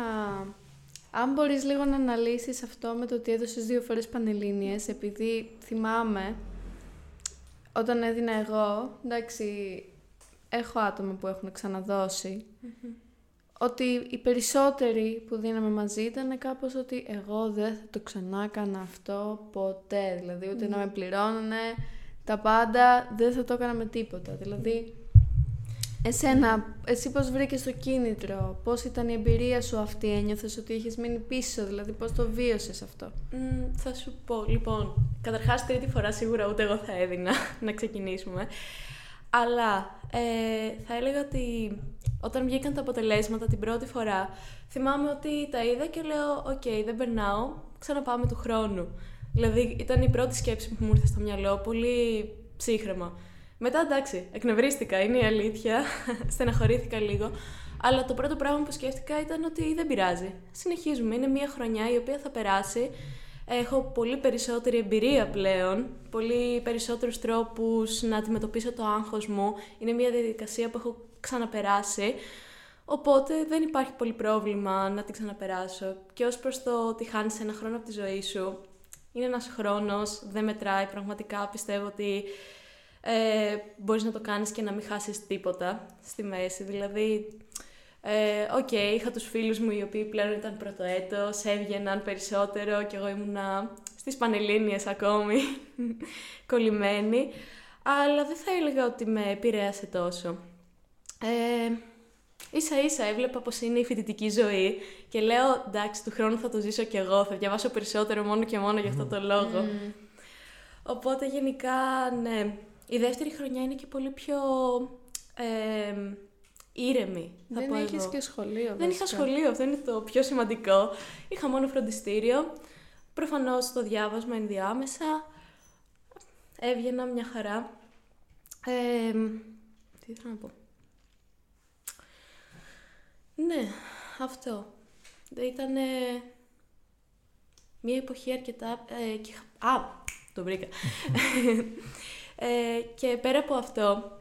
Αν μπορείς λίγο να αναλύσεις αυτό με το ότι έδωσες 2 φορές πανελλήνιες, επειδή θυμάμαι όταν έδινα εγώ, εντάξει, έχω άτομα που έχουν ξαναδώσει, ότι οι περισσότεροι που δίναμε μαζί ήταν κάπως ότι εγώ δεν θα το ξανά έκανα αυτό ποτέ, δηλαδή ούτε να με πληρώνανε, τα πάντα, δεν θα το έκανα με τίποτα. Δηλαδή, εσύ πώς βρήκες το κίνητρο, πώς ήταν η εμπειρία σου αυτή, ένιωθες ότι είχες μείνει πίσω, δηλαδή πώς το βίωσες αυτό? Θα σου πω, λοιπόν, καταρχάς 3η φορά σίγουρα ούτε εγώ θα έδινα, να ξεκινήσουμε. Αλλά θα έλεγα ότι όταν βγήκαν τα αποτελέσματα την 1η φορά, θυμάμαι ότι τα είδα και λέω «ΟΚ, δεν περνάω, ξαναπάμε του χρόνου». Δηλαδή ήταν η πρώτη σκέψη που μου ήρθε στο μυαλό, πολύ ψύχραμα. Μετά εντάξει, εκνευρίστηκα, είναι η αλήθεια, στεναχωρήθηκα λίγο, αλλά το πρώτο πράγμα που σκέφτηκα ήταν ότι δεν πειράζει. Συνεχίζουμε, είναι μια χρονιά η οποία θα περάσει, έχω πολύ περισσότερη εμπειρία πλέον, πολύ περισσότερους τρόπους να αντιμετωπίσω το άγχος μου, είναι μια διαδικασία που έχω ξαναπεράσει, οπότε δεν υπάρχει πολύ πρόβλημα να την ξαναπεράσω. Και ως προς το ότι χάνεις ένα χρόνο από τη ζωή σου, είναι ένας χρόνος, δεν μετράει, πραγματικά πιστεύω ότι μπορείς να το κάνεις και να μην χάσεις τίποτα στη μέση. Δηλαδή, είχα τους φίλους μου οι οποίοι πλέον ήταν πρωτοέτος, έβγαιναν περισσότερο και εγώ ήμουνα στις πανελλήνιες ακόμη, κολλημένη, αλλά δεν θα έλεγα ότι με επηρέασε τόσο. Ίσα-ίσα έβλεπα πως είναι η φοιτητική ζωή και λέω εντάξει, του χρόνου θα το ζήσω κι εγώ, θα διαβάσω περισσότερο μόνο και μόνο γι' αυτό το λόγο. Οπότε γενικά, ναι, η 2η χρονιά είναι και πολύ πιο ήρεμη, θα πω εγώ. Δεν είχες και σχολείο. Δεν είχα σχολείο, αυτό είναι το πιο σημαντικό. Είχα μόνο φροντιστήριο, προφανώς το διάβασμα ενδιάμεσα, έβγαινα μια χαρά. Τι ήθελα να πω. Ναι, αυτό. Ήταν μια εποχή αρκετά... το βρήκα. Και πέρα από αυτό,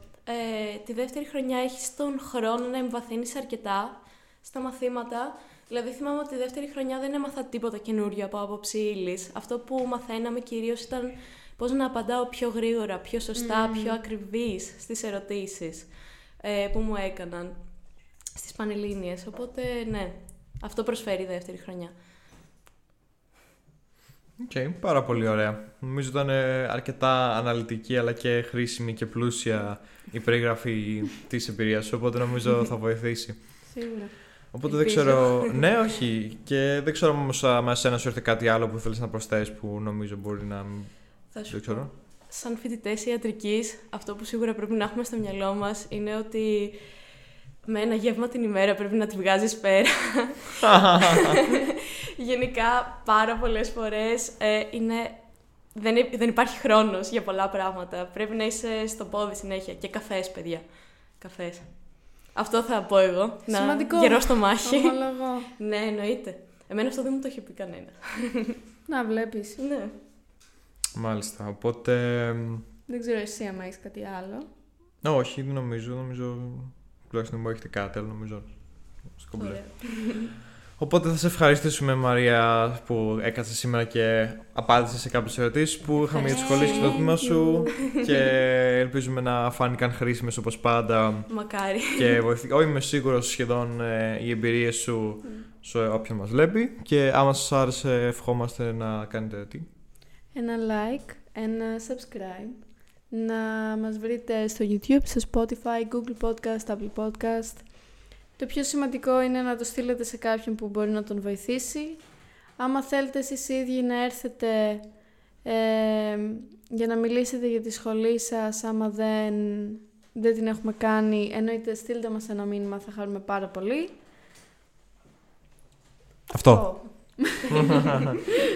τη 2η χρονιά έχεις τον χρόνο να εμβαθύνεις αρκετά στα μαθήματα. Δηλαδή θυμάμαι ότι τη 2η χρονιά δεν έμαθα τίποτα καινούριο από άποψη ύλης. Αυτό που μαθαίναμε κυρίως ήταν πώς να απαντάω πιο γρήγορα, πιο σωστά, πιο ακριβής στις ερωτήσεις που μου έκαναν στις πανελλήνιες. Οπότε ναι, αυτό προσφέρει η 2η χρονιά. Οκ, πάρα πολύ ωραία. Νομίζω ήταν αρκετά αναλυτική αλλά και χρήσιμη και πλούσια η περιγραφή της εμπειρίας σου, οπότε νομίζω θα βοηθήσει. Σίγουρα. Οπότε δεν ξέρω... ναι, όχι. Και δεν ξέρω όμως αν εσένα σου ήρθε κάτι άλλο που θέλεις να προσθέσεις που νομίζω μπορεί να... Θα σου πω. Σαν φοιτητές ιατρικής, αυτό που σίγουρα πρέπει να έχουμε στο μυαλό μας είναι ότι με ένα γεύμα την ημέρα πρέπει να τη βγάζεις πέρα. Γενικά, πάρα πολλές φορές δεν υπάρχει χρόνος για πολλά πράγματα. Πρέπει να είσαι στο πόδι συνέχεια. Και καφές, παιδιά. Καφές. Αυτό θα πω εγώ. Σημαντικό. Να γερό στο μάχη. Ναι, εννοείται. Εμένα αυτό δεν μου το είχε πει κανένα. Να βλέπεις. Ναι. Μάλιστα, οπότε... Δεν ξέρω εσύ άμα έχεις κάτι άλλο. Όχι, νομίζω... Τουλάχιστον μου έχετε κάτι, αλλά νομίζω... Ωραία. Οπότε θα σε ευχαριστήσουμε, Μαρία, που έκατσε σήμερα και απάντησε σε κάποιες ερωτήσεις που είχαμε για τις σχολές και το τμήμα σου και ελπίζουμε να φάνηκαν χρήσιμες όπως πάντα. Μακάρι. Και είμαι σίγουρος σχεδόν οι εμπειρίες σου σε όποιον μας βλέπει και άμα σας άρεσε ευχόμαστε να κάνετε τι? Ένα like, ένα subscribe, να μας βρείτε στο YouTube, στο Spotify, Google Podcast, Apple Podcast. Το πιο σημαντικό είναι να το στείλετε σε κάποιον που μπορεί να τον βοηθήσει. Άμα θέλετε εσείς οι ίδιοι να έρθετε για να μιλήσετε για τη σχολή σας, άμα δεν την έχουμε κάνει, εννοείται στείλτε μας ένα μήνυμα, θα χαρούμε πάρα πολύ. Αυτό.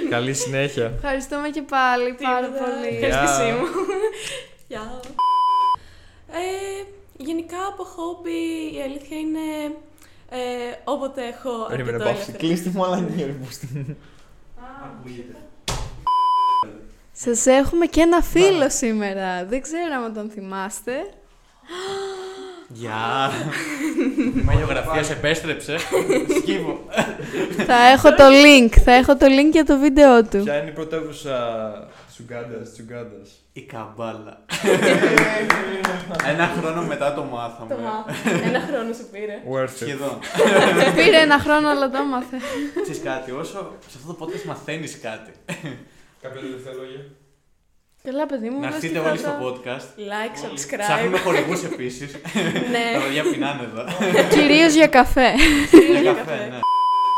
Καλή συνέχεια. Ευχαριστούμε και πάλι πάρα πολύ. Ευχαριστήσή μου. Γεια. Γενικά από χόμπι η αλήθεια είναι όποτε έχω αρκετό ελεύθερο. Κλείστη μου αλλά είναι Σας έχουμε και ένα φίλο σήμερα. Δεν ξέρω αν τον θυμάστε. Γεια! Η μαγειογραφία σε επέστρεψε. Σκύβω. Θα έχω το link για το βίντεο του. Ποια είναι η πρωτεύουσα της Ουγκάντας? Η Καμπάλα. Ένα χρόνο μετά το μάθαμε. Ένα χρόνο σε πήρε. Σχεδόν. Πήρε ένα χρόνο αλλά το έμαθε. Ξέρεις κάτι, όσο σε αυτό το podcast μαθαίνεις κάτι. Κάποια τελευταία λόγια? Καλά, παιδί μου, να έρθετε όλοι στο podcast. Like, subscribe. Ψάχνουμε χορηγούς επίσης. Τα παιδιά πεινάνε εδώ. Κυρίως για καφέ.